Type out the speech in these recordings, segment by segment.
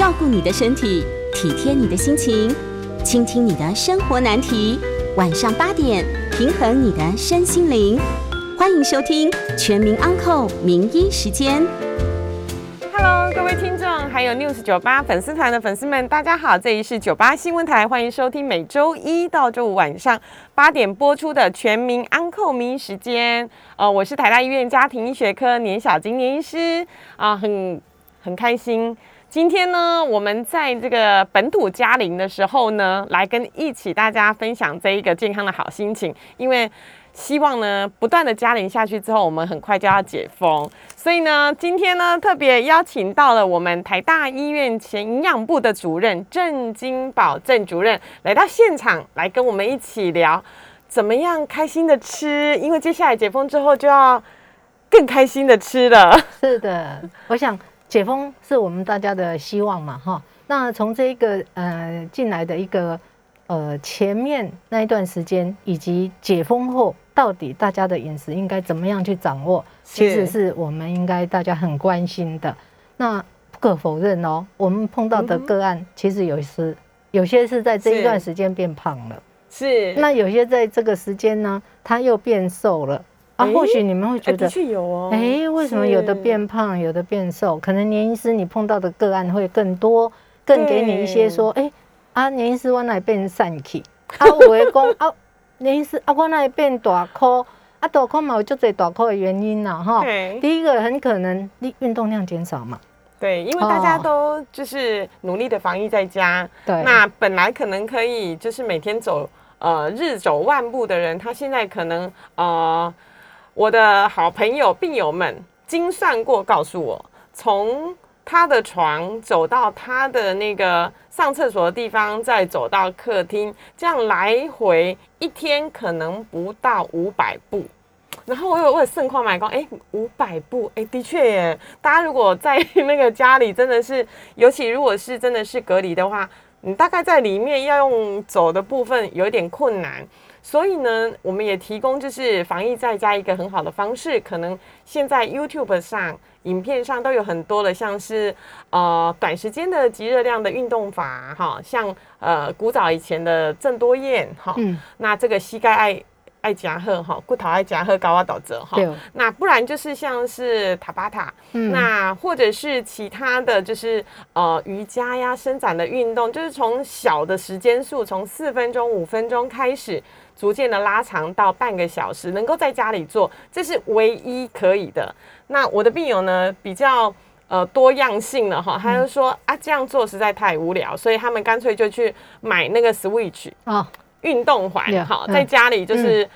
照顾你的身体，体贴你的心情，倾听你的生活难题。晚上8点，平衡你的身心灵。欢迎收听《全民安扣名医时间》。Hello， 各位听众，还有 News 98粉丝团的粉丝们，大家好，这里是98新闻台，欢迎收听每周一到周五晚上8点播出的《全民安扣名医时间》。我是台大医院家庭医学科年晓菁年医师啊，很开心。今天呢，我们在这个本土加龄的时候呢，来跟大家分享这一个健康的好心情，因为希望呢不断的加龄下去之后，我们很快就要解封，所以呢，今天呢特别邀请到了我们台大医院前营养部的主任郑金宝郑主任来到现场，来跟我们一起聊怎么样开心的吃，因为接下来解封之后就要更开心的吃了。是的，我想。解封是我们大家的希望嘛，哈。那从这个进来的一个前面那一段时间，以及解封后，到底大家的饮食应该怎么样去掌握，其实是我们应该大家很关心的。那不可否认哦，我们碰到的个案，其实有些是在这一段时间变胖了，是。那有些在这个时间呢，他又变瘦了。啊，或许你们会觉得，的确有哦。为什么有的变胖，有的变瘦？可能年医师你碰到的个案会更多，更给你一些说，年医师我哪里变瘦去？有的说年医师我哪里变大颗？大颗嘛有很多大颗的原因啦，哈。第一个很可能你运动量减少嘛。对，因为大家都就是努力的防疫在家，对。那本来可能可以就是每天走日走万步的人，他现在可能我的好朋友病友们精算过，告诉我，从他的床走到他的那个上厕所的地方，再走到客厅，这样来回一天可能不到500步。然后我有盛况买光，500步，的确耶，大家如果在那个家里真的是，尤其如果是真的是隔离的话，你大概在里面要用走的部分有一点困难。所以呢，我们也提供就是防疫在家一个很好的方式，可能现在 YouTube 上影片上都有很多的，像是短时间的极热量的运动法哈，像古早以前的郑多燕哈，那这个膝盖爱夹喝哈，骨头爱夹喝高啊导致哈，那不然就是像是塔巴塔，那或者是其他的就是瑜伽呀、伸展的运动，就是从小的时间数，从4分钟、5分钟开始，逐渐的拉长到半个小时，能够在家里做，这是唯一可以的。那我的病友呢比较多样性了哈，他就说这样做实在太无聊，所以他们干脆就去买那个 Switch 运动环哈，在家里就是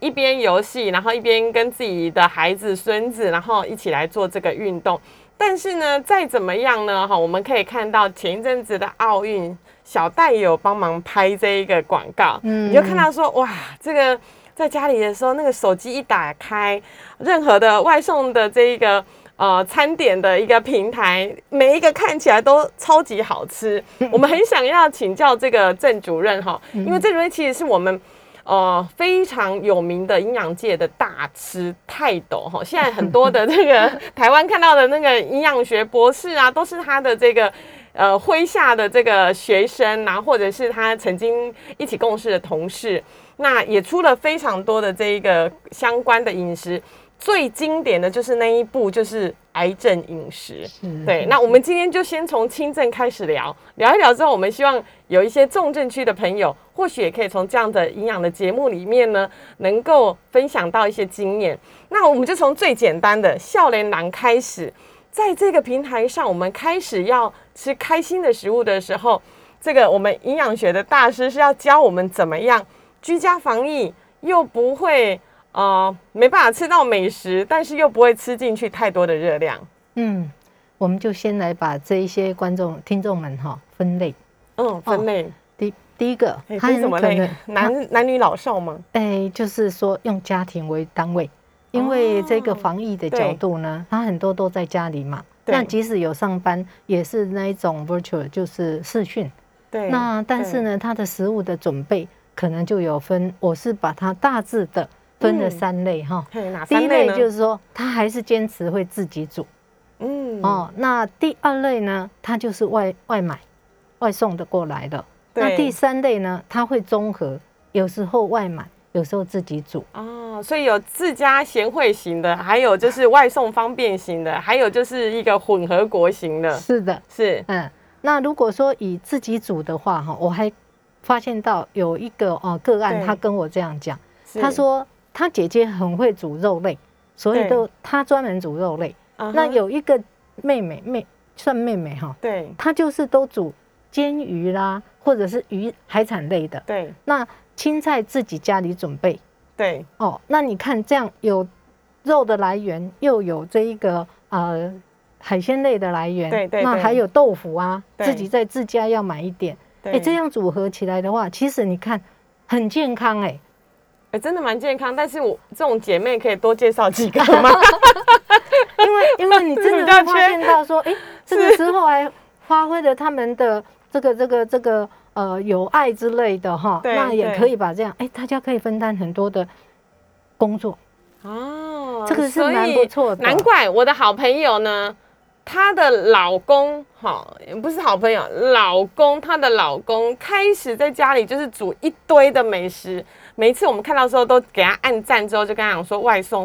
一边游戏，然后一边跟自己的孩子、孙子，然后一起来做这个运动。但是呢，再怎么样呢，哈，我们可以看到前一阵子的奥运，小戴有帮忙拍这一个广告，你就看到说，哇，这个在家里的时候，那个手机一打开，任何的外送的这一个餐点的一个平台，每一个看起来都超级好吃。我们很想要请教这个郑主任哈，因为郑主任其实是我们非常有名的营养界的大吃泰斗哈。现在很多的这个台湾看到的那个营养学博士啊，都是他的这个麾下的这个学生，然后或者是他曾经一起共事的同事，那也出了非常多的这一个相关的饮食。最经典的就是那一部，就是癌症饮食。对，那我们今天就先从轻症开始聊一聊之后，我们希望有一些重症区的朋友，或许也可以从这样的营养的节目里面呢，能够分享到一些经验。那我们就从最简单的少年人开始，在这个平台上，我们开始要吃开心的食物的时候，这个我们营养学的大师是要教我们怎么样居家防疫，又不会没办法吃到美食，但是又不会吃进去太多的热量。我们就先来把这一些观众听众们分类。分类。第一个，它很可能男女老少吗？就是说用家庭为单位，因为这个防疫的角度呢，它很多都在家里嘛。那即使有上班，也是那一种 virtual， 就是视讯。对。那但是呢，它的食物的准备可能就有分，我是把它大致的分了3类哈。第一类就是说，他还是坚持会自己煮，嗯哦，那第二类呢，它就是外送的过来的。那第三类呢，它会综合，有时候外买，有时候自己煮。哦，所以有自家贤惠型的，还有就是外送方便型的，还有就是一个混合国型的。是的，是嗯。那如果说以自己煮的话，我还发现到有一个个案，他跟我这样讲，他说他姐姐很会煮肉类，所以他专门煮肉类。那有一个妹妹算妹妹哈，对，她就是都煮煎鱼啦，或者是鱼海产类的。对，那青菜自己家里准备。对，哦，那你看这样有肉的来源，又有这一个海鲜类的来源，对对对，那还有豆腐啊，自己在自家要买一点。哎，这样组合起来的话，其实你看很健康哎。欸、真的蛮健康，但是我这种姐妹可以多介绍几个吗？因为你真的会发现到说，哎、欸，这个时候还发挥了他们的这个友爱之类的哈，那也可以把这样，哎、欸，大家可以分担很多的工作哦，这个是蛮不错的。难怪我的好朋友呢，她的老公不是好朋友，老公，她的老公开始在家里就是煮一堆的美食。每一次我们看到的时候都给他按赞，之后就跟他讲说外送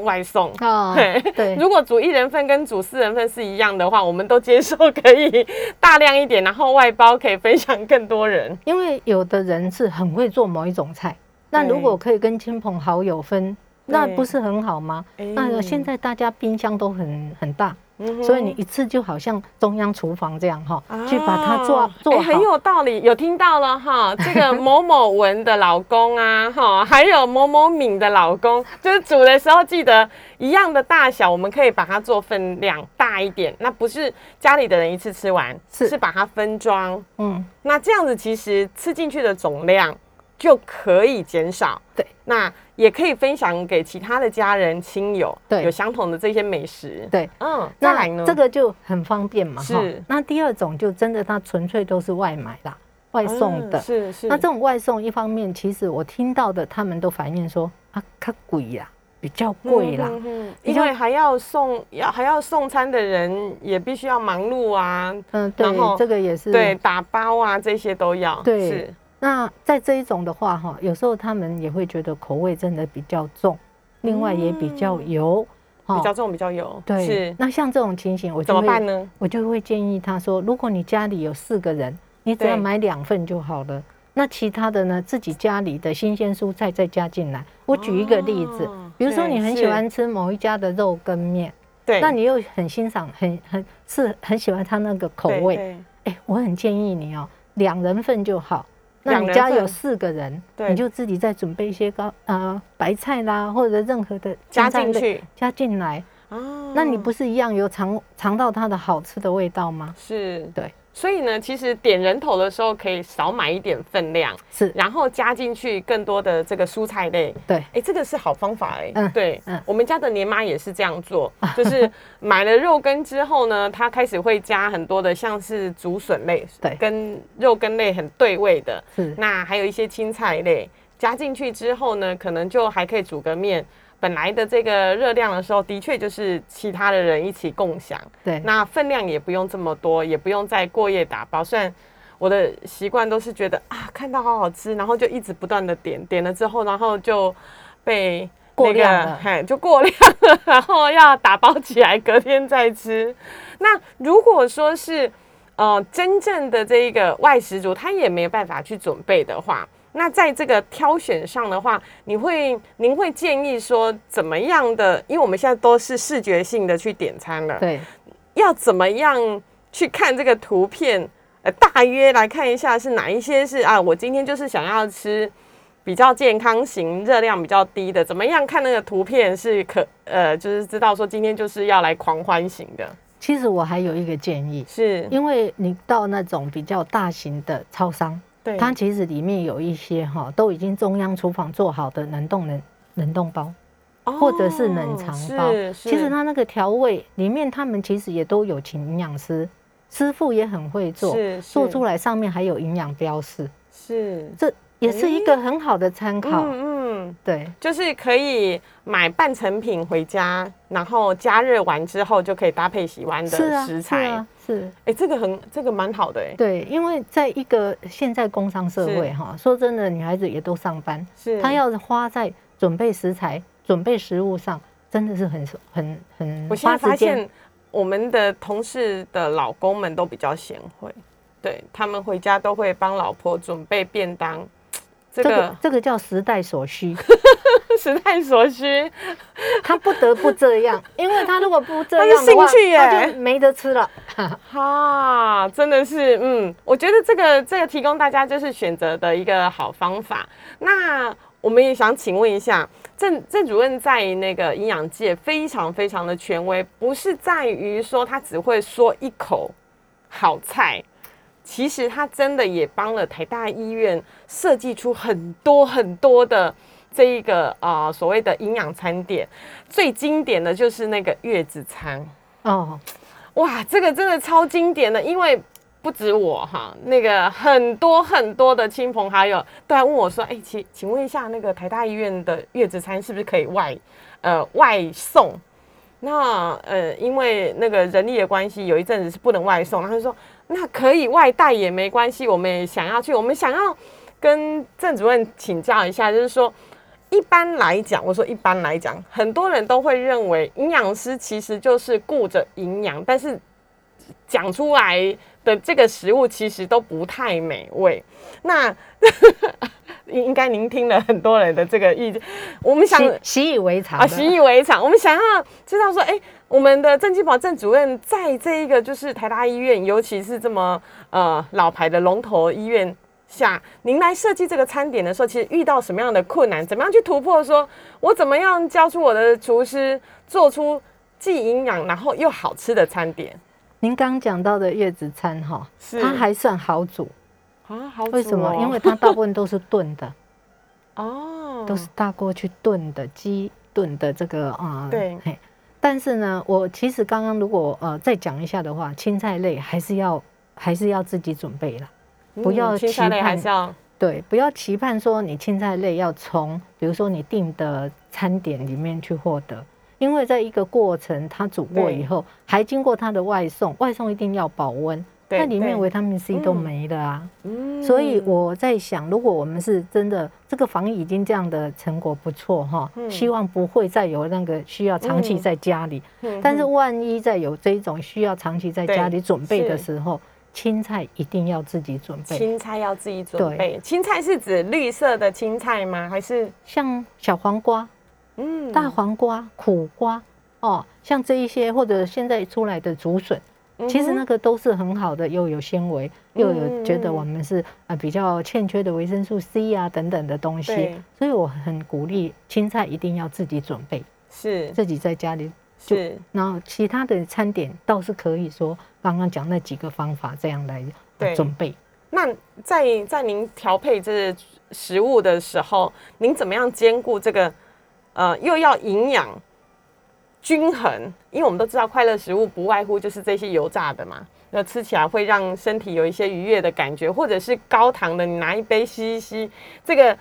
哦，对，如果煮一人份跟煮四人份是一样的话，我们都接受，可以大量一点，然后外包可以分享更多人。因为有的人是很会做某一种菜，那如果可以跟亲朋好友分，那不是很好吗？那现在大家冰箱都很大，所以你一次就好像中央厨房这样哈，去把它做好，很有道理。有听到了哈，这个某某文的老公啊，哈，还有某某敏的老公，就是煮的时候记得一样的大小，我们可以把它做分量大一点。那不是家里的人一次吃完，是把它分装。嗯，那这样子其实吃进去的总量就可以减少。对，那也可以分享给其他的家人亲友，对，有相同的这些美食。对，嗯，再来呢，这个就很方便嘛。是。那第二种就真的它纯粹都是外买啦，外送的。是。那这种外送一方面，其实我听到的他们都反映说啊，比较贵啦，比较贵啦，因为还要送餐的人也必须要忙碌啊。嗯，对，这个也是。对，打包啊这些都要。对。是，那在这一种的话哈，有时候他们也会觉得口味真的比较重，另外也比较油，比较重比较油。对，是。那像这种情形，怎么办呢？我就会建议他说，如果你家里有4个人，你只要买2份就好了。那其他的呢，自己家里的新鲜蔬菜再加进来。我举一个例子，比如说你很喜欢吃某一家的肉羹面，对，那你又很欣赏，很喜欢他那个口味，哎，我很建议你哦，2人份就好。那你家有4个人，你就自己再准备一些白菜啦，或者任何的加进来、哦、那你不是一样有尝到它的好吃的味道吗？是，对。所以呢，其实点人头的时候可以少买一点分量，是，然后加进去更多的这个蔬菜类。对，哎，这个是好方法哎。嗯，对，嗯，我们家的年妈也是这样做，就是买了肉羹之后呢，她开始会加很多的像是竹笋类，对，跟肉羹类很对味的，是。那还有一些青菜类加进去之后呢，可能就还可以煮个面。本来的这个热量的时候，的确就是其他的人一起共享。对，那分量也不用这么多，也不用再过夜打包。虽然我的习惯都是觉得啊，看到好好吃，然后就一直不断的点了之后，然后就被过量了，就过量了，然后要打包起来，隔天再吃。那如果说是真正的这个外食族，他也没办法去准备的话。那在这个挑选上的话，您会建议说怎么样的？因为我们现在都是视觉性的去点餐了，对，要怎么样去看这个图片？大约来看一下是哪一些是啊？我今天就是想要吃比较健康型、热量比较低的，怎么样看那个图片是就是知道说今天就是要来狂欢型的。其实我还有一个建议，是因为你到那种比较大型的超商。它其实里面有一些都已经中央厨房做好的冷冻包，或者是冷藏包。其实它那个调味里面，他们其实也都有请营养师傅也很会做，做出来上面还有营养标示，是，这也是一个很好的参考。嗯，对，就是可以买半成品回家，然后加热完之后就可以搭配喜欢的食材。是啊，是啊，是。这个蛮好的哎。对，因为在一个现在工商社会哈，说真的，女孩子也都上班，是她要花在准备食材、准备食物上，真的是很我现在发现我们的同事的老公们都比较贤惠，对，他们回家都会帮老婆准备便当。这个叫时代所需，时代所需，他不得不这样，因为他如果不这样的话，他就没得吃了。啊，真的是，嗯，我觉得这个提供大家就是选择的一个好方法。那我们也想请问一下，郑主任在那个营养界非常非常的权威，不是在于说他只会说一口好菜。其实他真的也帮了台大医院设计出很多很多的这一个所谓的营养餐点，最经典的就是那个月子餐哦，哇，这个真的超经典的，因为不止我哈，那个很多很多的亲朋好友都来问我说，哎，请问一下，那个台大医院的月子餐是不是可以外送？那因为那个人力的关系，有一阵子是不能外送，然后就说那可以外带也没关系，我们也想要去，我们想要跟郑主任请教一下，就是说一般来讲，我说一般来讲，很多人都会认为营养师其实就是顾着营养，但是讲出来的这个食物其实都不太美味。那应该您听了很多人的这个意见，我们想习以为常啊，习以为常。我们想要知道说，哎，我们的郑金宝郑主任在这一个就是台大医院，尤其是这么老牌的龙头医院下，您来设计这个餐点的时候，其实遇到什么样的困难？怎么样去突破？说我怎么样教出我的厨师做出既营养然后又好吃的餐点？您刚讲到的月子餐哈，它还算好煮。啊，好煮哦，为什么？因为它大部分都是炖的，哦，都是大锅去炖的，鸡炖的这个啊，对。但是呢，我其实刚刚如果再讲一下的话，青菜类还是要自己准备啦，不要期盼，青菜类还是要对，不要期盼说你青菜类要从比如说你订的餐点里面去获得，因为在一个过程它煮过以后，还经过它的外送，外送一定要保温。那里面维他命 C 都没了啊，所以我在想，如果我们是真的这个防疫已经这样的成果不错哈，希望不会再有那个需要长期在家里，但是万一再有这种需要长期在家里准备的时候，青菜一定要自己准备。青菜要自己准备，青菜是指绿色的青菜吗？还是像小黄瓜、大黄瓜、苦瓜哦，像这一些或者现在出来的竹笋。其实那个都是很好的，又有纤维，又有觉得我们是比较欠缺的维生素 C 啊等等的东西，所以我很鼓励青菜一定要自己准备，是自己在家里煮。然后其他的餐点倒是可以说刚刚讲那几个方法这样来准备。那在您调配这食物的时候，您怎么样兼顾这个又要营养？均衡，因为我们都知道快乐食物不外乎就是这些油炸的嘛，那吃起来会让身体有一些愉悦的感觉，或者是高糖的，你拿一杯吸一吸，这个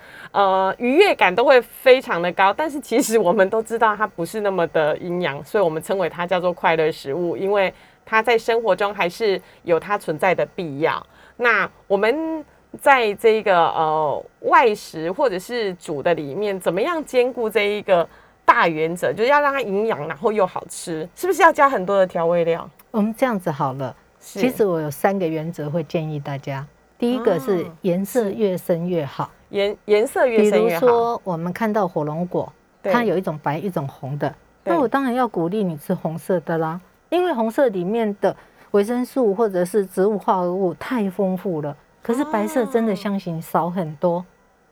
愉悦感都会非常的高。但是其实我们都知道它不是那么的营养，所以我们称为它叫做快乐食物，因为它在生活中还是有它存在的必要。那我们在这个外食或者是煮的里面，怎么样兼顾这一个？大原则就是要让它营养，然后又好吃，是不是要加很多的调味料？我们这样子好了，其实我有3个原则会建议大家。第一个是颜色越深越好，颜色越深越好。比如说我们看到火龙果，它有一种白，一种红的，那我当然要鼓励你吃红色的啦，因为红色里面的维生素或者是植物化合物太丰富了。可是白色真的相信少很多。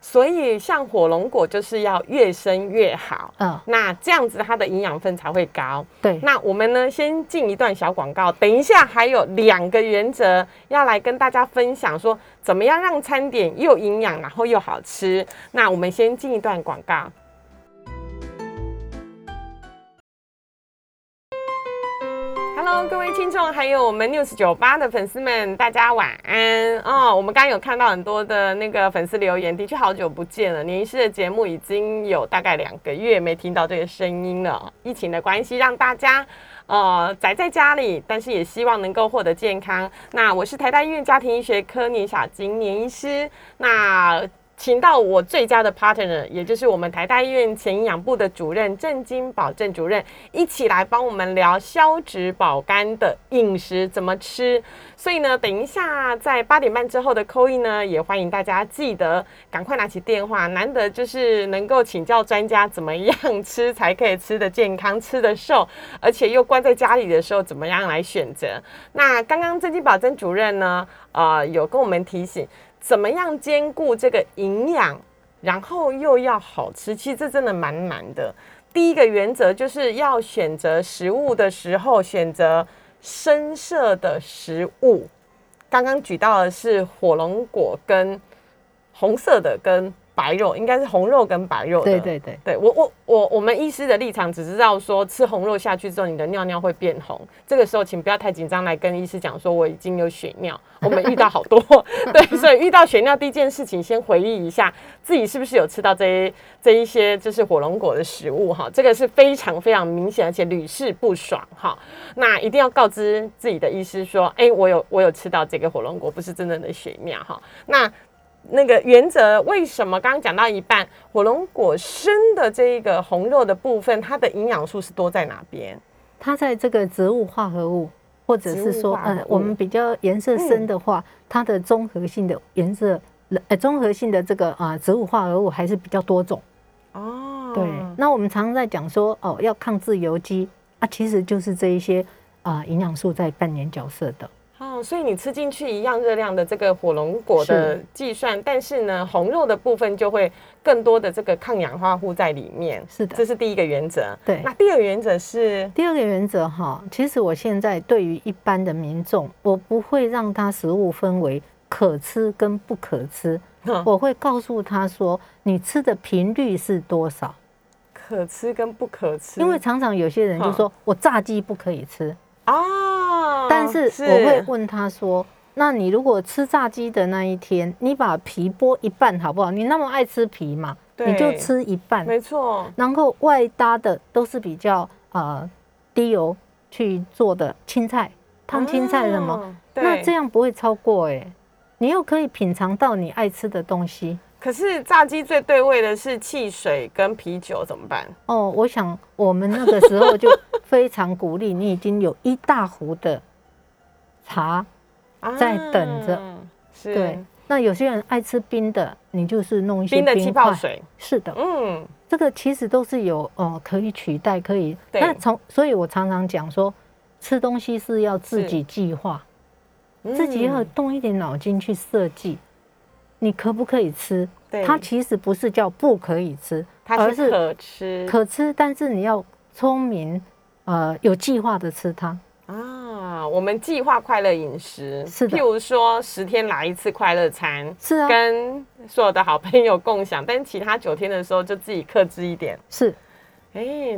所以像火龙果就是要越深越好，那这样子它的营养分才会高。对，那我们呢先进一段小广告，等一下还有2个原则要来跟大家分享，说怎么样让餐点又营养然后又好吃。那我们先进一段广告。Hello， 各位听众，还有我们 News 98的粉丝们，大家晚安哦。我们刚刚有看到很多的那个粉丝留言，的确好久不见了。年医师的节目已经有大概2个月没听到这个声音了。疫情的关系，让大家宅在家里，但是也希望能够获得健康。那我是台大医院家庭医学科年小金年医师。那请到我最佳的 partner， 也就是我们台大医院前营养部的主任郑金宝郑主任，一起来帮我们聊消脂保肝的饮食怎么吃。所以呢，等一下在8点半之后的 call in 呢，也欢迎大家记得赶快拿起电话，难得就是能够请教专家怎么样吃才可以吃得健康、吃得瘦，而且又关在家里的时候怎么样来选择。那刚刚郑金宝郑主任呢，有跟我们提醒。怎么样兼顾这个营养，然后又要好吃？其实这真的蛮难的。第一个原则就是要选择食物的时候，选择深色的食物。刚刚举到的是火龙果跟红色的跟白肉，应该是红肉跟白肉的。对对对，对我们医师的立场只知道说，吃红肉下去之后，你的尿尿会变红。这个时候，请不要太紧张，来跟医师讲说，我已经有血尿，我们遇到好多。对，所以遇到血尿第一件事情，先回忆一下自己是不是有吃到这一些就是火龙果的食物哈。这个是非常非常明显，而且屡试不爽哈。那一定要告知自己的医师说，哎，我有吃到这个火龙果，不是真正的血尿哈。那个原则为什么刚刚讲到一半，火龙果生的这个红肉的部分，它的营养素是多在哪边？它在这个植物化合物，或者是说，我们比较颜色深的话，它的综合性的颜色，综合性的这个植物化合物还是比较多种。哦，对。那我们常常在讲说，哦，要抗自由基啊，其实就是这一些营养素在扮演角色的。哦，所以你吃进去一样热量的这个火龙果的计算，但是呢，红肉的部分就会更多的这个抗氧化物在里面。是的，这是第一个原则。对，那第二个原则是？第二个原则哈，其实我现在对于一般的民众，我不会让他食物分为可吃跟不可吃，我会告诉他说，你吃的频率是多少，可吃跟不可吃。因为常常有些人就说我炸鸡不可以吃啊。但是我会问他说，那你如果吃炸鸡的那一天，你把皮剥一半好不好？你那么爱吃皮嘛，你就吃一半，没错。然后外搭的都是比较低油去做的青菜、烫青菜什么，那这样不会超过你又可以品尝到你爱吃的东西。可是炸鸡最对味的是汽水跟啤酒，怎么办？哦，我想我们那个时候就非常鼓励你已经有一大壶的茶在等着。是。对，那有些人爱吃冰的，你就是弄一些冰的气泡水。是的，这个其实都是有可以取代，可以。那所以我常常讲说，吃东西是要自己计划，自己要动一点脑筋去设计。你可不可以吃？它其实不是叫不可以吃，它是可吃，可吃，但是你要聪明，有计划的吃它啊。我们计划快乐饮食，是的，譬如说10天来一次快乐餐，是啊，跟所有的好朋友共享，但其他9天的时候就自己克制一点。是，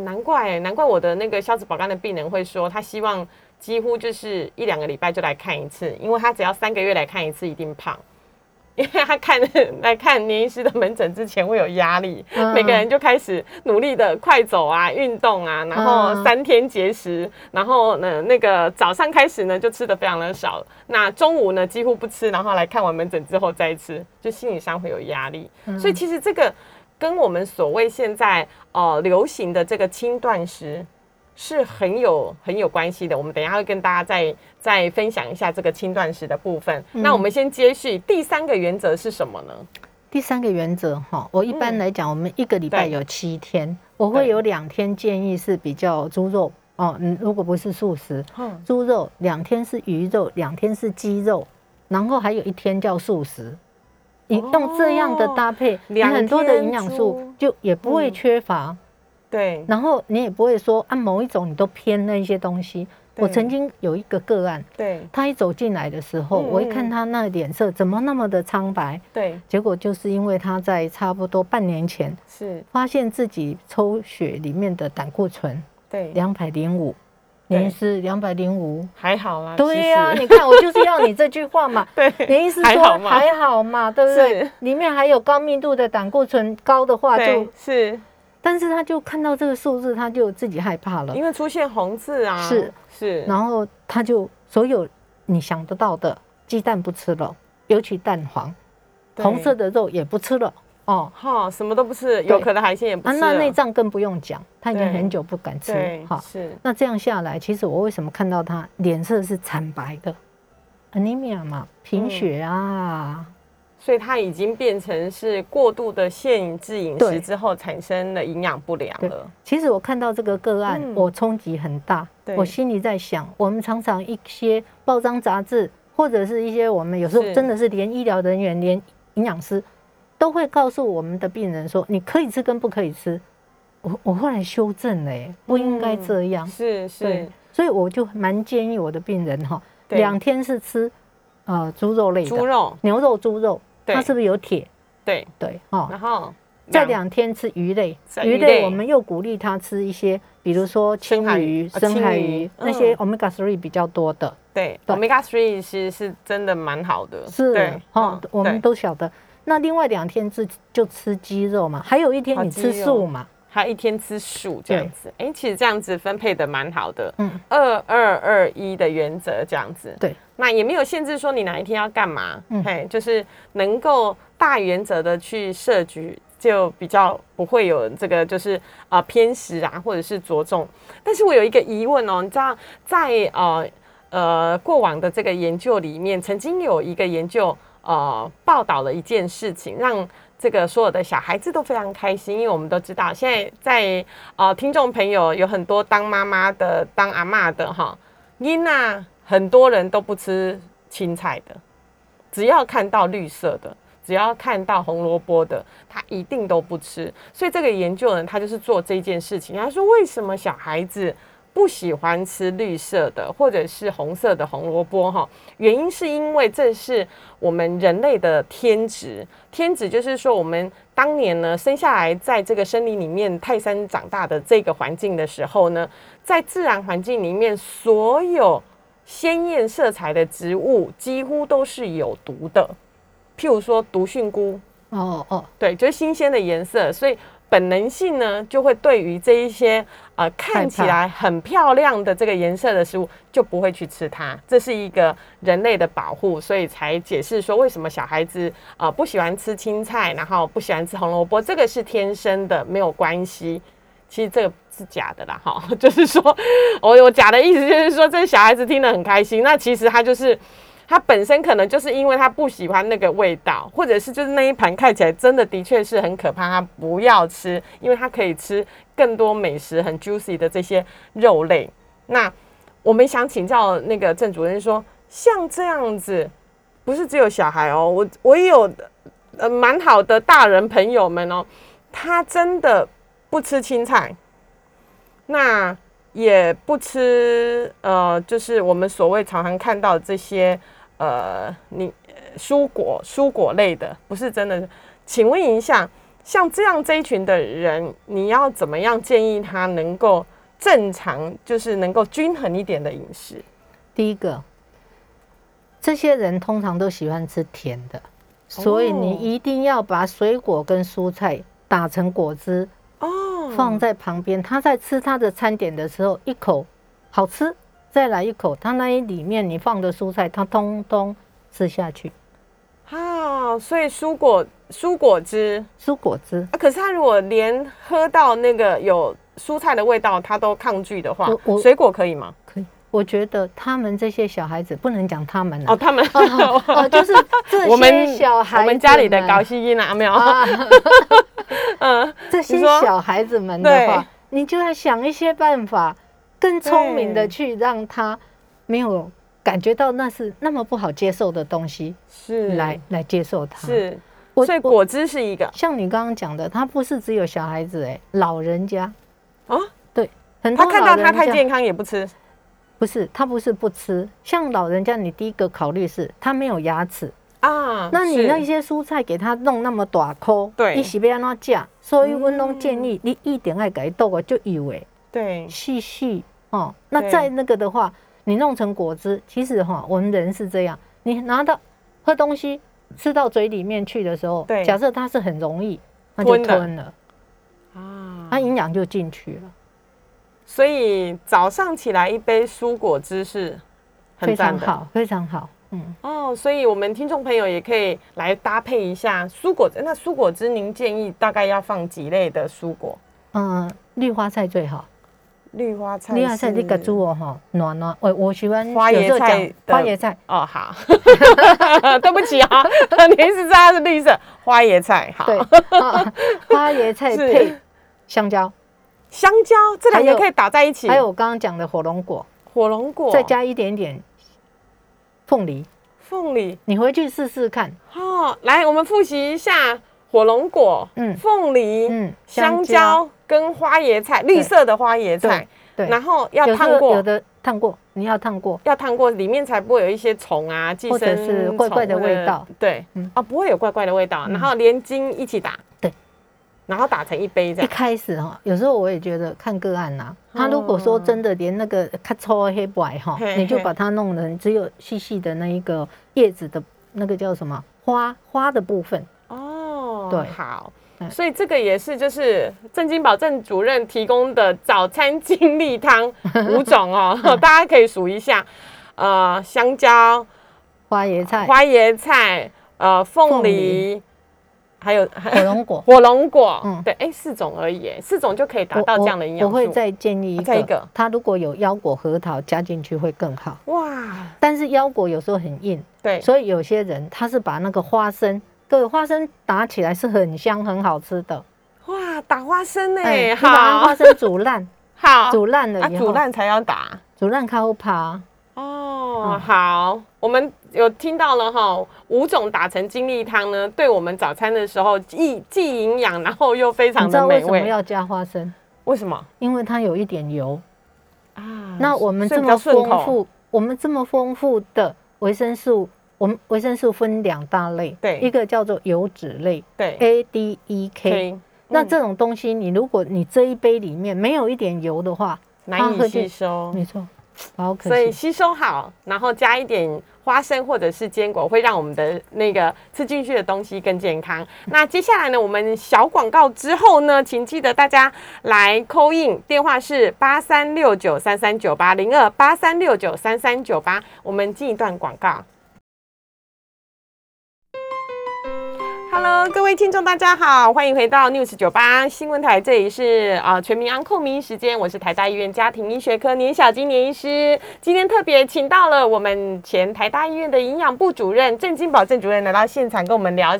难怪我的那个消脂保肝的病人会说，他希望几乎就是1-2个礼拜就来看一次，因为他只要3个月来看一次，一定胖。因为他来看年医师的门诊之前会有压力，每个人就开始努力的快走啊、运动啊，然后3天节食，然后呢，那个早上开始呢就吃的非常的少，那中午呢几乎不吃，然后来看完门诊之后再吃，就心理上会有压力。所以其实这个跟我们所谓现在流行的这个轻断食是很有关系的，我们等一下会跟大家再分享一下这个轻断食的部分。那我们先接续第三个原则是什么呢？第三个原则哈，我一般来讲，我们1个礼拜有7天，我会有2天建议是比较猪肉哦，如果不是素食，猪肉2天是鱼肉，2天是鸡肉，然后还有1天叫素食。你用这样的搭配，你很多的营养素就也不会缺乏。对，然后你也不会说按某一种你都偏那一些东西。我曾经有一个个案，对，他一走进来的时候，我一看他那脸色怎么那么的苍白，对，结果就是因为他在差不多半年前是发现自己抽血里面的胆固醇205，连医师205，还好啦。对呀、啊，你看我就是要你这句话嘛。对，连医师说还好嘛，对不对？里面还有高密度的胆固醇高的话就是，但是他就看到这个数字，他就自己害怕了，因为出现红字啊。是，然后他就所有你想得到的鸡蛋不吃了，尤其蛋黄，红色的肉也不吃了。哦，哈，什么都不吃，有可能海鲜也不吃了、啊。那内脏更不用讲，他已经很久不敢吃。哈，是。那这样下来，其实我为什么看到他脸色是惨白的 ，anemia 嘛，贫血啊、嗯。所以他已经变成是过度的限制饮食之后产生了营养不良了。其实我看到这个个案，我冲击很大。我心里在想，我们常常一些报章杂志，或者是一些我们有时候真的是连医疗人员、连营养师。都会告诉我们的病人说你可以吃跟不可以吃， 我后来修正了耶，不应该这样、嗯、是，所以我就蛮建议我的病人哈、哦，2天是吃猪肉类的，猪肉、牛肉、猪肉，它是不是有铁？对、哦、然后再2天吃鱼类，我们又鼓励他吃一些，比如说深海鱼、那些 Omega-3 比较多的，对 Omega-3 其实是真的蛮好的，是对、哦嗯、我们都晓得。那另外2天就吃鸡肉嘛，还有1天你吃素嘛，还1天吃素这样子。哎、欸，其实这样子分配的蛮好的，2221的原则这样子。对，那也没有限制说你哪一天要干嘛，嘿，就是能够大原则的去设局，就比较不会有这个就是偏食啊，或者是着重。但是我有一个疑问哦，你知道在过往的这个研究里面，曾经有一个研究。报道了一件事情，让这个所有的小孩子都非常开心，因为我们都知道现在在听众朋友有很多当妈妈的、当阿嬷的哈，囡仔很多人都不吃青菜的，只要看到绿色的，只要看到红萝卜的，他一定都不吃。所以这个研究人他就是做这件事情，他说为什么小孩子不喜欢吃绿色的或者是红色的红萝卜哈，原因是因为这是我们人类的天职。天职就是说我们当年呢生下来在这个森林里面泰山长大的这个环境的时候呢，在自然环境里面所有鲜艳色彩的植物几乎都是有毒的，譬如说毒蕈菇对，就是新鲜的颜色，所以本能性呢就会对于这一些看起来很漂亮的这个颜色的食物就不会去吃它，这是一个人类的保护，所以才解释说为什么小孩子不喜欢吃青菜，然后不喜欢吃红萝卜，这个是天生的，没有关系。其实这个是假的啦，就是说我假的意思就是说这小孩子听得很开心，那其实他就是他本身可能就是因为他不喜欢那个味道，或者是就是那一盘看起来真的的确是很可怕，他不要吃，因为他可以吃更多美食很 juicy 的这些肉类。那我们想请教那个郑主任说，像这样子不是只有小孩哦，我也有蛮好的大人朋友们哦，他真的不吃青菜，那也不吃就是我们所谓常常看到的这些蔬果类的，不是真的。请问一下，像这样这一群的人，你要怎么样建议他能够正常，就是能够均衡一点的饮食？第一个，这些人通常都喜欢吃甜的，所以你一定要把水果跟蔬菜打成果汁放在旁边，他在吃他的餐点的时候，一口好吃，再来一口，他那里面你放的蔬菜，他通通吃下去。啊，所以蔬果汁、啊。可是他如果连喝到那个有蔬菜的味道，他都抗拒的话，水果可以吗？可以。我觉得他们这些小孩子，不能讲他们了、啊。哦，他们就是这些小孩子我们家里的高希音啊，没有。啊这些小孩子们的话，你就要想一些办法，更聪明的去让他没有感觉到那是那么不好接受的东西，是来接受它。是，所以果汁是一个。像你刚刚讲的，它不是只有小孩子老人家啊，对，很多老人家他看到他太健康也不吃。不是，他不是不吃，像老人家，你第一个考虑是他没有牙齿。啊，那你那些蔬菜给他弄那么大颗，对，你是要怎么吃？所以我们都建议你一定要给他剁就油的，对，细细哦，那再那个的话，你弄成果汁，其实哈，我们人是这样，你拿到喝东西吃到嘴里面去的时候，假设它是很容易，那就吞了啊，它营养就进去了。所以早上起来一杯蔬果汁是很赞的，非常好，非常好。嗯哦，所以我们听众朋友也可以来搭配一下蔬果汁。那蔬果汁您建议大概要放几类的蔬果？嗯，绿花菜最好。绿花菜你给煮哦哈，暖暖。我喜欢花椰菜，花椰菜哦好，对不起啊，你是知道它是绿色花椰菜好。对、啊，花椰菜配香蕉。香蕉这两个可以打在一起，还有我刚刚讲的火龙果，再加一点点凤梨，你回去试试看。哦，来，我们复习一下火龙果，凤梨，香蕉跟花椰菜，绿色的花椰菜，对，然后要烫过，有的烫过，你要烫过，里面才不会有一些虫啊、寄生虫或者是怪怪的味道，对，啊，不会有怪怪的味道，然后连筋一起打，对。然后打成一杯这样。一开始哈，有时候我也觉得看个案呐、啊，他如果说真的连那个咔嚓黑白哈，你就把它弄成只有细细的那一个叶子的那个叫什么花的部分。哦，对，好，所以这个也是就是郑金宝郑主任提供的早餐精力汤5种哦，大家可以数一下，香蕉、花椰菜、凤梨。还有火龙果，对，哎，4种而已，4种就可以达到这样的营养素。我会再建议一个，它如果有腰果、核桃加进去会更好。哇！但是腰果有时候很硬，对，所以有些人他是把那个花生，各位花生打起来是很香很好吃的。哇，打花生哎，好，你把花生煮烂，好，煮烂了以后，煮烂才要打，煮烂靠爬。哦，好，我们有听到了哈，5种打成精力汤呢，对我们早餐的时候既营养，然后又非常的美味。你知道为什么要加花生？为什么？因为它有一点油啊。那我们这么丰富，的维生素，我们维生素分2大类，对，一个叫做油脂类，对 ，A、D、E、K。那这种东西，你如果你这一杯里面没有一点油的话，难以吸收。没错。所以吸收好，然后加一点花生或者是坚果，会让我们的那个吃进去的东西更健康。那接下来呢，我们小广告之后呢，请记得大家来 call in， 电话是83693398 0283693398。我们进一段广告。Hello， 各位听众，大家好，欢迎回到 News 98新闻台，这里是全民安扣名医时间，我是台大医院家庭医学科年小金年医师，今天特别请到了我们前台大医院的营养部主任郑金宝郑主任来到现场跟我们聊，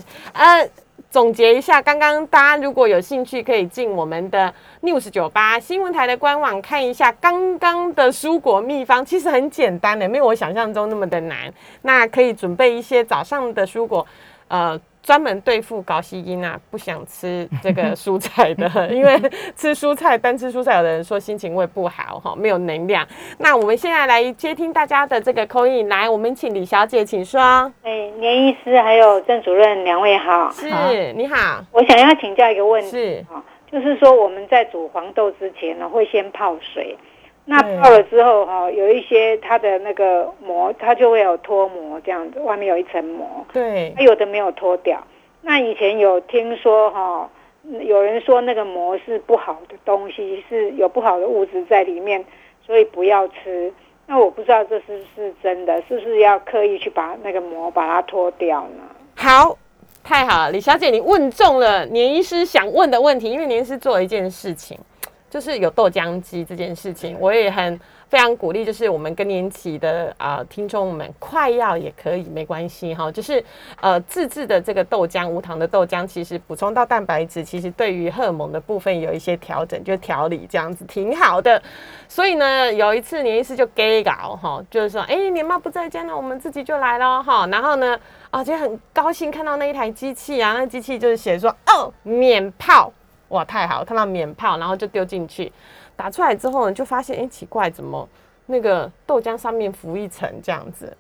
总结一下，刚刚大家如果有兴趣，可以进我们的 News 98新闻台的官网看一下刚刚的蔬果秘方，其实很简单的，没有我想象中那么的难。那可以准备一些早上的蔬果，专门对付高希因啊，不想吃这个蔬菜的，因为单吃蔬菜，有的人说心情会不好，没有能量。那我们现在来接听大家的这个 call in， 来，我们请李小姐，请说。哎，年医师还有郑主任，两位好。是，你好。我想要请教一个问题，是就是说我们在煮黄豆之前呢，会先泡水，那泡了之后哈，有一些它的那个膜，它就会有脱膜这样子，外面有一层膜。对，它有的没有脱掉。那以前有听说哈，有人说那个膜是不好的东西，是有不好的物质在里面，所以不要吃。那我不知道这是不是真的，是不是要刻意去把那个膜把它脱掉呢？好。太好了，李小姐，你问中了年医师想问的问题，因为年医师做了一件事情。就是有豆浆机这件事情，我也非常鼓励，就是我们更年期的听众们，快要也可以没关系哈，就是自制的这个豆浆，无糖的豆浆，其实补充到蛋白质，其实对于荷尔蒙的部分有一些调整，就调理这样子挺好的。所以呢，有一次年医师就给搞哈，就是说，哎，年妈不在家呢，我们自己就来咯哈，然后呢，就很高兴看到那一台机器啊，那机器就是写说免泡。哇，太好了！看到免泡，然后就丢进去，打出来之后呢，就发现，哎，奇怪，怎么那个豆浆上面浮一层这样子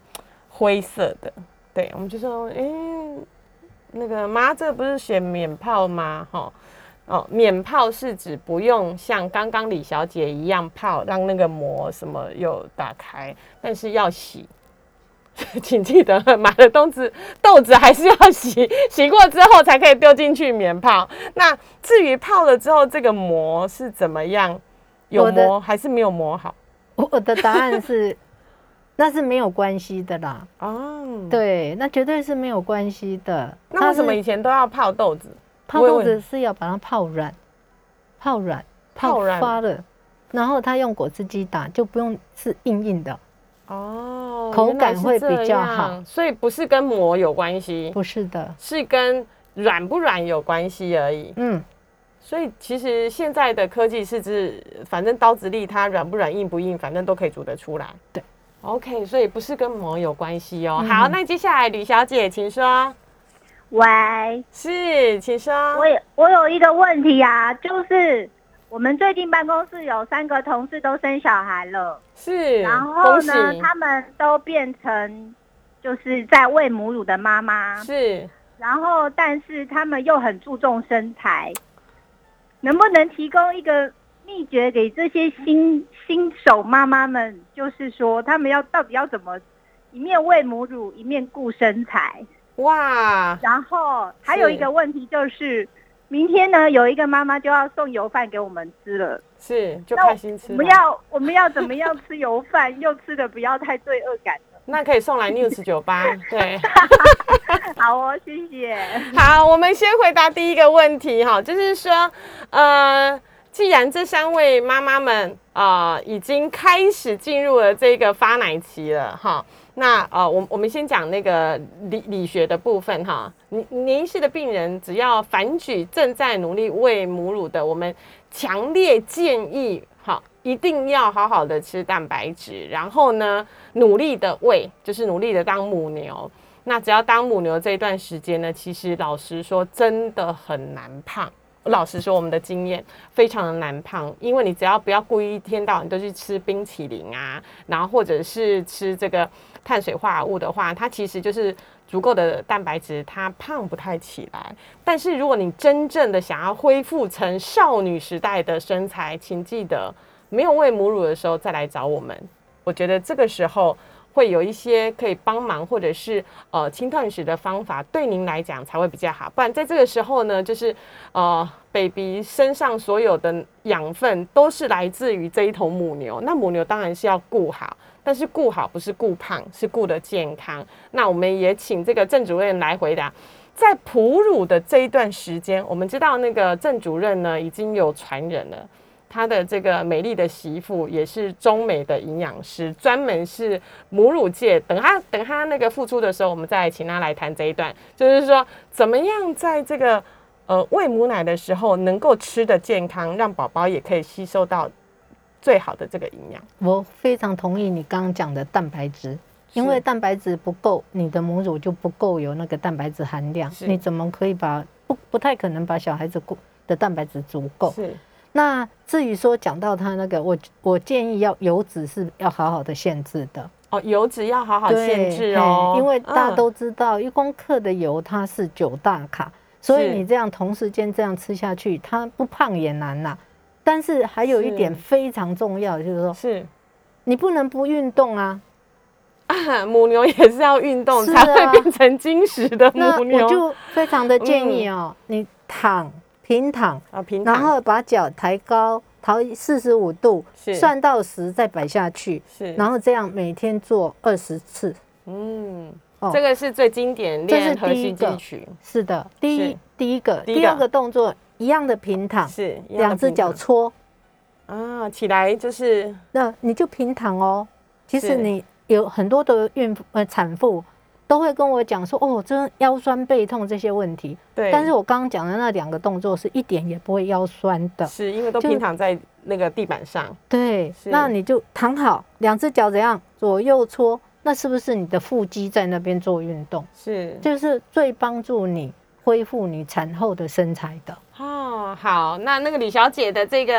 灰色的？对，我们就说，哎，那个妈，这不是写免泡吗？哈，免泡是指不用像刚刚李小姐一样泡，让那个膜什么又打开，但是要洗。请记得买了豆子还是要洗，洗过之后才可以丢进去免泡。那至于泡了之后这个膜是怎么样，有膜还是没有膜好？我的答案是那是没有关系的啦。哦，对，那绝对是没有关系的。那为什么以前都要泡豆子？泡豆子是要把它泡软泡发了，然后它用果汁机打，就不用是硬硬的哦，口感会比较好。所以不是跟膜有关系，不是的，是跟软不软有关系而已。嗯，所以其实现在的科技是指，反正刀子粒它软不软硬不硬，反正都可以煮得出来。对 ，OK， 所以不是跟膜有关系哦。好，那接下来吕小姐，请说。喂，是，请说。我有一个问题啊，就是我们最近办公室有3个同事都生小孩了，是，然后呢，他们都变成就是在喂母乳的妈妈，是，然后但是他们又很注重身材，能不能提供一个秘诀给这些新手妈妈们？就是说，他们到底要怎么一面喂母乳，一面顾身材？哇，然后还有一个问题就是，明天呢有一个妈妈就要送油饭给我们吃了，是，就开心吃。我们要怎么样吃油饭，又吃的不要太罪恶感了？那可以送来 News 98，对。好哦，谢谢。好，我们先回答第一个问题哈，就是说，既然这3位妈妈们已经开始进入了这个发奶期了哈。那我们先讲那个理学的部分哈。年医师的病人只要反举正在努力喂母乳的，我们强烈建议哈，一定要好好的吃蛋白质，然后呢，努力的喂，就是努力的当母牛。那只要当母牛这一段时间呢，其实老实说真的很难胖。老实说，我们的经验非常的难胖，因为你只要不要故意一天到晚都去吃冰淇淋啊，然后或者是吃这个碳水化合物的话，它其实就是足够的蛋白质，它胖不太起来。但是如果你真正的想要恢复成少女时代的身材，请记得没有喂母乳的时候再来找我们，我觉得这个时候会有一些可以帮忙，或者是轻断食的方法，对您来讲才会比较好。不然在这个时候呢，就是baby 身上所有的养分都是来自于这一头母牛，那母牛当然是要顾好，但是顾好不是顾胖，是顾的健康。那我们也请这个郑主任来回答。在哺乳的这一段时间，我们知道那个郑主任呢已经有传人了。她的这个美丽的媳妇也是中美的营养师，专门是母乳界。等她那个复出的时候，我们再请她来谈这一段，就是说怎么样在这个喂母奶的时候能够吃得健康，让宝宝也可以吸收到最好的这个营养。我非常同意你刚刚讲的蛋白质，因为蛋白质不够，你的母乳就不够有那个蛋白质含量，你怎么可以不太可能把小孩子的蛋白质足够。是。那至于说讲到他那个，我建议要油脂是要好好的限制的哦，油脂要好好限制哦，因为大家都知道1公克的油它是9大卡，所以你这样同时间这样吃下去，它不胖也难啦。但是还有一点非常重要，就是说，是你不能不运动啊。啊，母牛也是要运动才会变成精实的母牛。那我就非常的建议哦，你平躺，然后把脚抬高，抬45度，算到10再摆下去，然后这样每天做20次。嗯，这个是最经典练核心肌群。是的，第一个，第二个动作一样的平躺，是两只脚搓啊起来，就是那你就平躺哦。其实你有很多的产妇。都会跟我讲说，哦，这腰酸背痛这些问题。对，但是我刚刚讲的那2个动作是一点也不会腰酸的，是因为都平躺在那个地板上。对，那你就躺好，两只脚怎样左右搓，那是不是你的腹肌在那边做运动？是，就是最帮助你恢复你产后的身材的。哦，好，那个李小姐的这个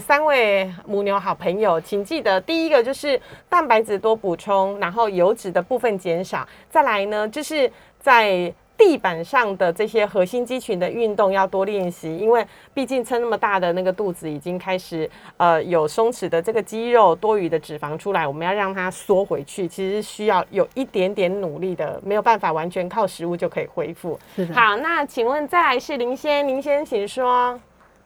3位母牛好朋友，请记得第一个就是蛋白质多补充，然后油脂的部分减少，再来呢就是在地板上的这些核心肌群的运动要多练习，因为毕竟撑那么大的那个肚子已经开始有松弛的这个肌肉，多余的脂肪出来，我们要让它缩回去，其实需要有一点点努力的，没有办法完全靠食物就可以恢复。好，那请问再来是林先请说。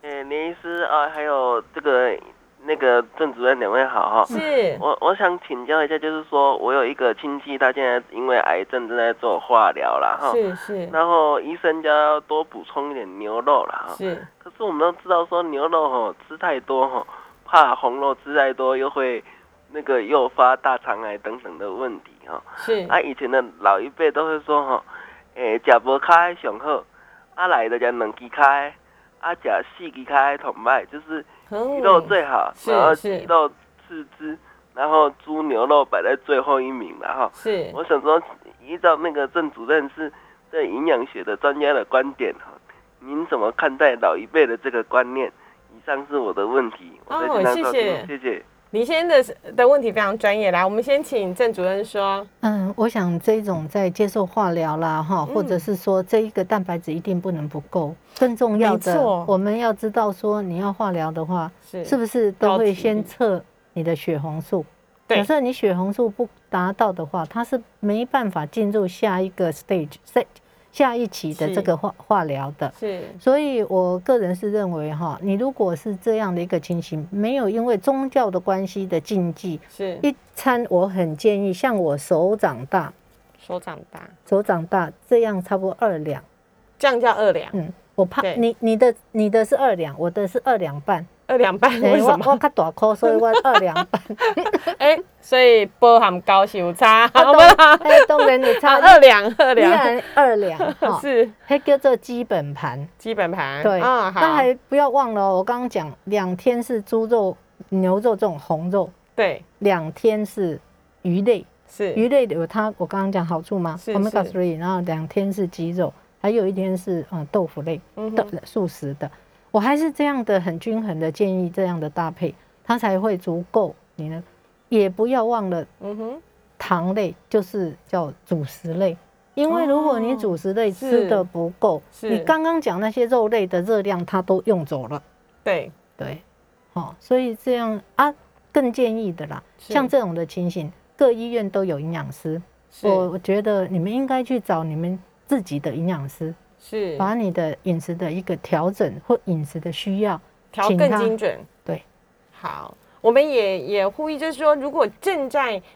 林医师还有这个那个郑主任，两位好哈。是，我想请教一下，就是说我有一个亲戚，他现在因为癌症正在做化疗啦哈。是。然后医生叫要多补充一点牛肉啦哈。是。可是我们都知道说牛肉哈吃太多哈，怕红肉吃太多又会那个诱发大肠癌等等的问题哈。是。啊，以前的老一辈都会说哈，吃无开上好，啊来的叫两支开，啊吃四支开同卖就是。鸡肉最好，然后鸡肉次之，然后猪牛肉摆在最后一名了哈。是，我想说，依照那个郑主任是对营养学的专家的观点哈，您怎么看待老一辈的这个观念？以上是我的问题。哦，谢谢。李先生的问题非常专业，来，我们先请郑主任说。我想这种在接受化疗啦，或者是说这一个蛋白质一定不能不够，更重要的，我们要知道说你要化疗的话，是不是都会先测你的血红素？假设你血红素不达到的话，它是没办法进入下一个 stage。下一期的这个化疗的，是，所以我个人是认为哈，你如果是这样的一个情形，没有因为宗教的关系的禁忌，是一餐我很建议，像我手掌大这样差不多2两，这样叫2两，我怕你的是2两，我的是2两半。2两半，为什么？我比较大颗，所以我2两半。所以包含高是有差，当然有差。2两，2两，是，那叫做基本盘。对，那还不要忘了，我刚刚讲2天是猪肉、牛肉这种红肉，对，2天是鱼类，是鱼类有它，我刚刚讲好处吗？Omega-3，然后2天是鸡肉，还有1天是豆腐类，素食的。我还是这样的很均衡的建议，这样的搭配，它才会足够。你呢，也不要忘了，糖类就是叫主食类，因为如果你主食类吃的不够，你刚刚讲那些肉类的热量它都用走了。对，所以这样啊，更建议的啦，像这种的情形，各医院都有营养师，我觉得你们应该去找你们自己的营养师。是，把你的饮食的一个调整或饮食的需要调更精准。对，好，我们也呼吁，就是说，如果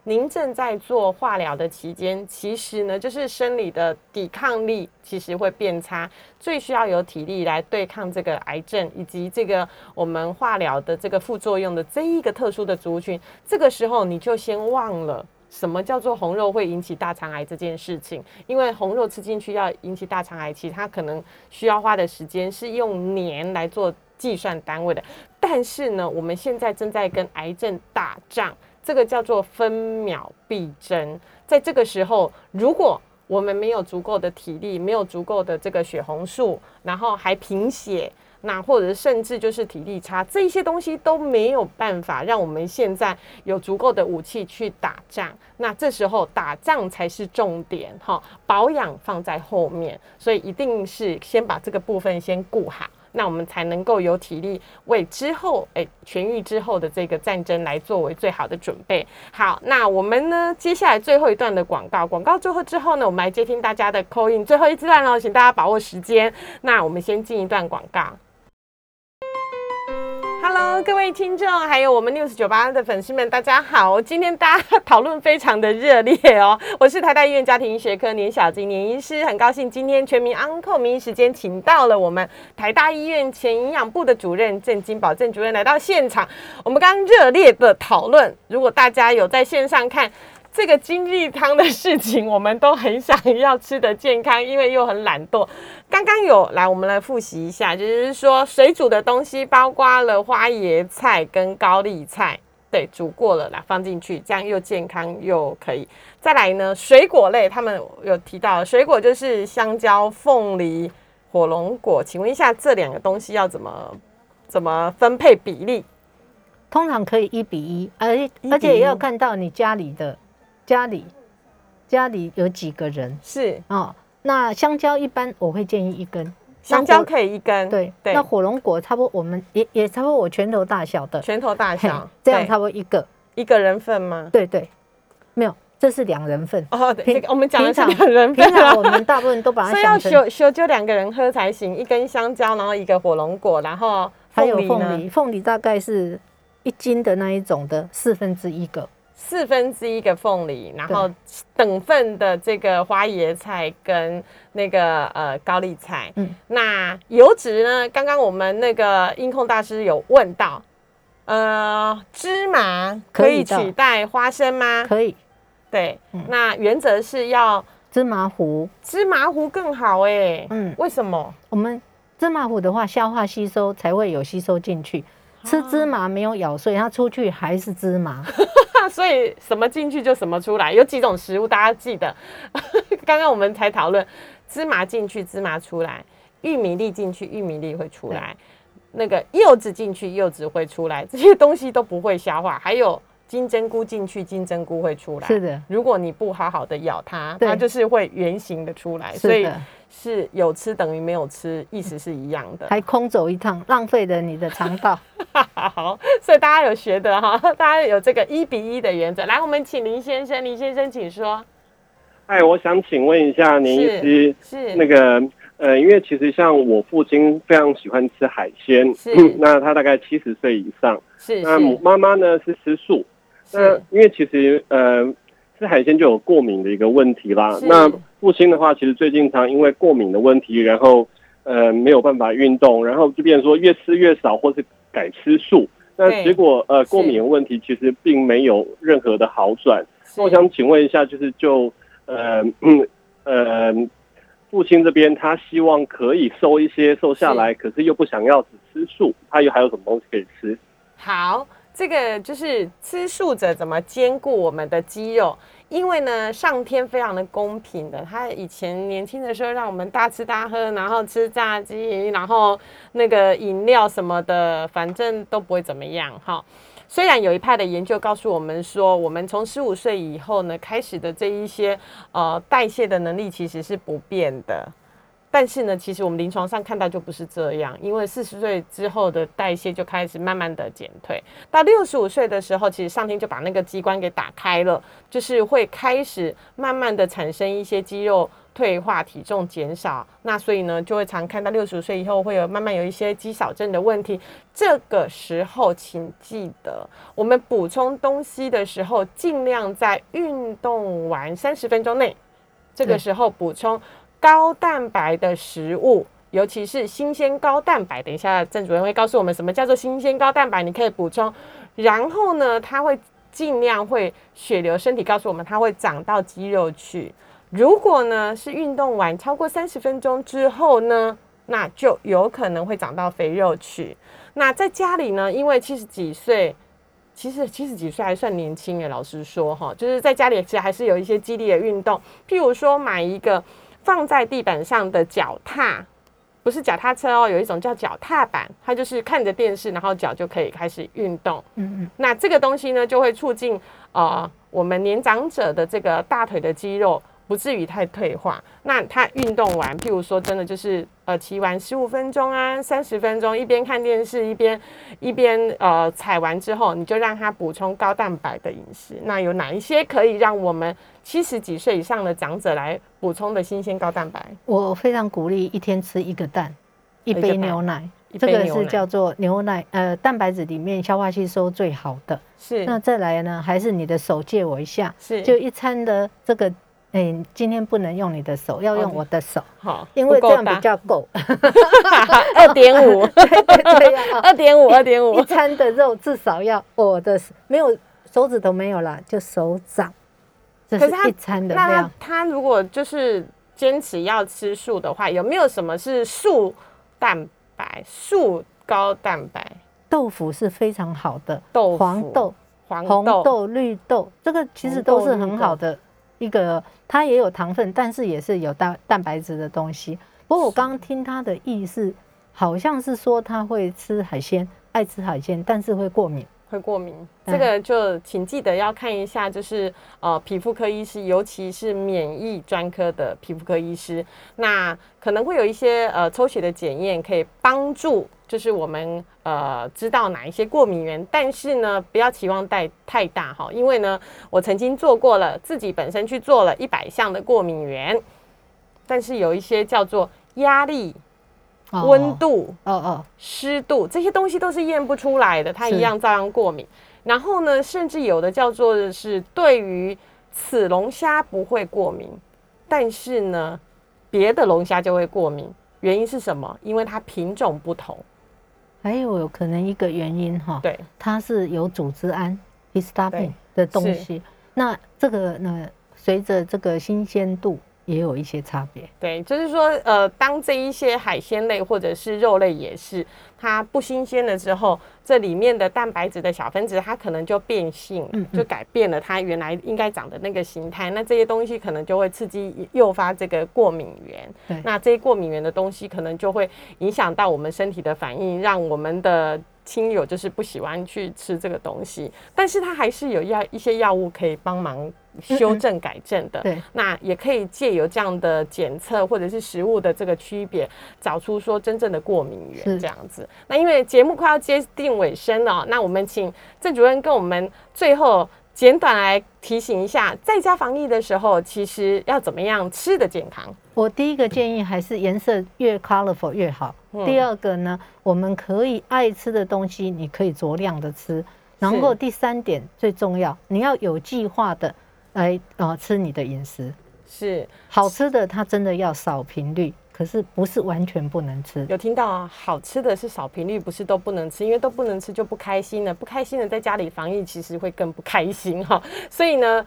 您正在做化疗的期间，其实呢，就是生理的抵抗力其实会变差，最需要有体力来对抗这个癌症以及这个我们化疗的这个副作用的这一个特殊的族群，这个时候你就先忘了。什么叫做红肉会引起大肠癌这件事情？因为红肉吃进去要引起大肠癌，其实它可能需要花的时间是用年来做计算单位的。但是呢，我们现在正在跟癌症打仗，这个叫做分秒必争。在这个时候，如果我们没有足够的体力，没有足够的这个血红素，然后还贫血，那或者甚至就是体力差，这些东西都没有办法让我们现在有足够的武器去打仗。那这时候打仗才是重点，保养放在后面，所以一定是先把这个部分先顾好，那我们才能够有体力为之后痊愈之后的这个战争来作为最好的准备。好，那我们呢接下来最后一段的广告最后之后呢，我们来接听大家的 call in， 最后一段了，请大家把握时间。那我们先进一段广告。Hello， 各位听众，还有我们 News 98的粉丝们，大家好！今天大家讨论非常的热烈哦。我是台大医院家庭医学科年小菁年医师，很高兴今天全民安扣名医时间，请到了我们台大医院前营养部的主任郑金宝郑主任来到现场。我们刚热烈的讨论，如果大家有在线上看。这个精力汤的事情，我们都很想要吃的健康，因为又很懒惰。刚刚有来，我们来复习一下，就是说水煮的东西包括了花椰菜跟高丽菜，对，煮过了啦，放进去，这样又健康又可以。再来呢，水果类，他们有提到水果就是香蕉、凤梨、火龙果。请问一下，这两个东西要怎么分配比例？通常可以1:1，而且也要看到你家里有几个人是那香蕉一般我会建议一根，香蕉可以一根， 对。那火龙果差不多，我们 也差不多我拳头大小的，拳头大小这样差不多一个，一个人份吗？对对，没有，这是两人份哦。这个我们讲的是两人份，平常我们大部分都把它想成所以要修就两个人喝才行，一根香蕉，然后一个火龙果，然后还有凤梨，凤梨大概是一斤的那一种的1/4个。1/4个凤梨，然后等份的这个花椰菜跟那个高丽菜。嗯，那油脂呢？刚刚我们那个音控大师有问到，芝麻可以取代花生吗？可以。对，那原则是要芝麻糊，芝麻糊更好哎、欸。嗯，为什么？我们芝麻糊的话，消化吸收才会有吸收进去。吃芝麻没有咬碎，它出去还是芝麻。所以什么进去就什么出来，有几种食物大家记得。刚刚我们才讨论，芝麻进去芝麻出来，玉米粒进去玉米粒会出来，那个柚子进去柚子会出来，这些东西都不会消化。还有金针菇进去金针菇会出来，是的。如果你不好好的咬它，它就是会圆形的出来，所以是有吃等于没有吃，意思是一样的，还空走一趟，浪费了你的肠道。好，所以大家有学的哈，大家有这个1:1的原则。来，我们请林先生，林先生请说。哎，我想请问一下林医师，是那个因为其实像我父亲非常喜欢吃海鲜，那他大概70岁以上，是那妈妈呢是吃素，那因为其实吃海鲜就有过敏的一个问题啦。那父亲的话，其实最近常因为过敏的问题，然后没有办法运动，然后就变成说越吃越少，或是改吃素。那结果过敏的问题其实并没有任何的好转。那我想请问一下，就是父亲这边他希望可以瘦一些，瘦下来，可是又不想要只吃素，他又还有什么东西可以吃？好。这个就是吃素者怎么兼顾我们的肌肉，因为呢，上天非常的公平的，他以前年轻的时候让我们大吃大喝，然后吃炸鸡，然后那个饮料什么的，反正都不会怎么样哈。虽然有一派的研究告诉我们说，我们从15岁以后呢开始的这一些代谢的能力其实是不变的。但是呢，其实我们临床上看到就不是这样，因为40岁之后的代谢就开始慢慢的减退，到65岁的时候，其实上天就把那个机关给打开了，就是会开始慢慢的产生一些肌肉退化，体重减少，那所以呢，就会常看到65岁以后会有慢慢有一些肌少症的问题。这个时候，请记得我们补充东西的时候，尽量在运动完30分钟内，这个时候补充高蛋白的食物，尤其是新鲜高蛋白。等一下郑主任会告诉我们什么叫做新鲜高蛋白，你可以补充。然后呢，它会尽量会血流，身体告诉我们它会长到肌肉去。如果呢是运动完超过30分钟之后呢，那就有可能会长到肥肉去。那在家里呢，因为70几岁。其实70几岁还算年轻耶，老实说哈，就是在家里其实还是有一些激烈的运动，譬如说买一个放在地板上的脚踏，不是脚踏车哦，有一种叫脚踏板，它就是看着电视，然后脚就可以开始运动。那这个东西呢，就会促进我们年长者的这个大腿的肌肉不至于太退化。那他运动完，譬如说真的就是骑完15分钟啊，30分钟，一边看电视一边踩完之后，你就让他补充高蛋白的饮食。那有哪一些可以让我们70几岁以上的长者来补充的新鲜高蛋白？我非常鼓励一天吃一个蛋，一杯牛奶。这个是叫做牛奶，蛋白质里面消化吸收最好的。是。那再来呢，还是你的手借我一下，是就一餐的这个。今天不能用你的手，要用我的手，好，因为这样比较够。2.5， 2.5， 一餐的肉至少要我的手，没有手指头没有啦，就手掌，这是一餐的量。那他如果就是坚持要吃素的话，有没有什么是素蛋白、素高蛋白？豆腐是非常好的，豆腐、黄豆、红豆、绿豆，这个其实都是很好的。一个它也有糖分，但是也是有蛋白质的东西。不过我刚刚听他的意思，好像是说他会吃海鲜，爱吃海鲜，但是会过敏。会过敏，这个就请记得要看一下，就是皮肤科医师，尤其是免疫专科的皮肤科医师，那可能会有一些抽血的检验可以帮助就是我们知道哪一些过敏源，但是呢不要期望太大，因为呢我曾经做过了，自己本身去做了100项的过敏源，但是有一些叫做压力、温度、湿度，这些东西都是验不出来的，它一样照样过敏。然后呢甚至有的叫做的是对于此龙虾不会过敏，但是呢别的龙虾就会过敏，原因是什么？因为它品种不同，还有可能一个原因哈，对，它是有组织胺 histamine 的东西，那这个呢随着这个新鲜度也有一些差别。对，就是说当这一些海鲜类或者是肉类也是它不新鲜了之后，这里面的蛋白质的小分子它可能就变性了，就改变了它原来应该长的那个形态，那这些东西可能就会刺激诱发这个过敏源，那这些过敏源的东西可能就会影响到我们身体的反应，让我们的亲友就是不喜欢去吃这个东西，但是它还是有一些药物可以帮忙修正改正的。对，那也可以借由这样的检测或者是食物的这个区别，找出说真正的过敏源这样子。那因为节目快要接近尾声了，那我们请郑主任跟我们最后简短来提醒一下，在家防疫的时候其实要怎么样吃的健康。我第一个建议还是颜色越 colorful 越好，第二个呢我们可以爱吃的东西你可以酌量的吃，然后第三点最重要，你要有计划的来吃你的饮食，是好吃的它真的要少频率，可是不是完全不能吃。有听到啊，好吃的是少频率，不是都不能吃，因为都不能吃就不开心了，不开心了在家里防疫其实会更不开心哈。所以呢，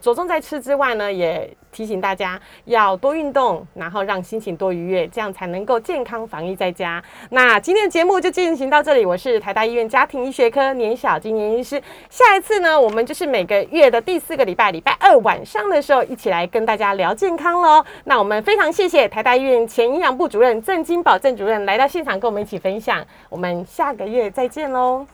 着重在吃之外呢，也提醒大家要多运动，然后让心情多愉悦，这样才能够健康防疫在家。那今天的节目就进行到这里，我是台大医院家庭医学科年小金年医师。下一次呢，我们就是每个月的第4个礼拜，礼拜2晚上的时候，一起来跟大家聊健康咯。那我们非常谢谢台大医院前营养部主任郑金宝郑主任来到现场跟我们一起分享，我们下个月再见咯。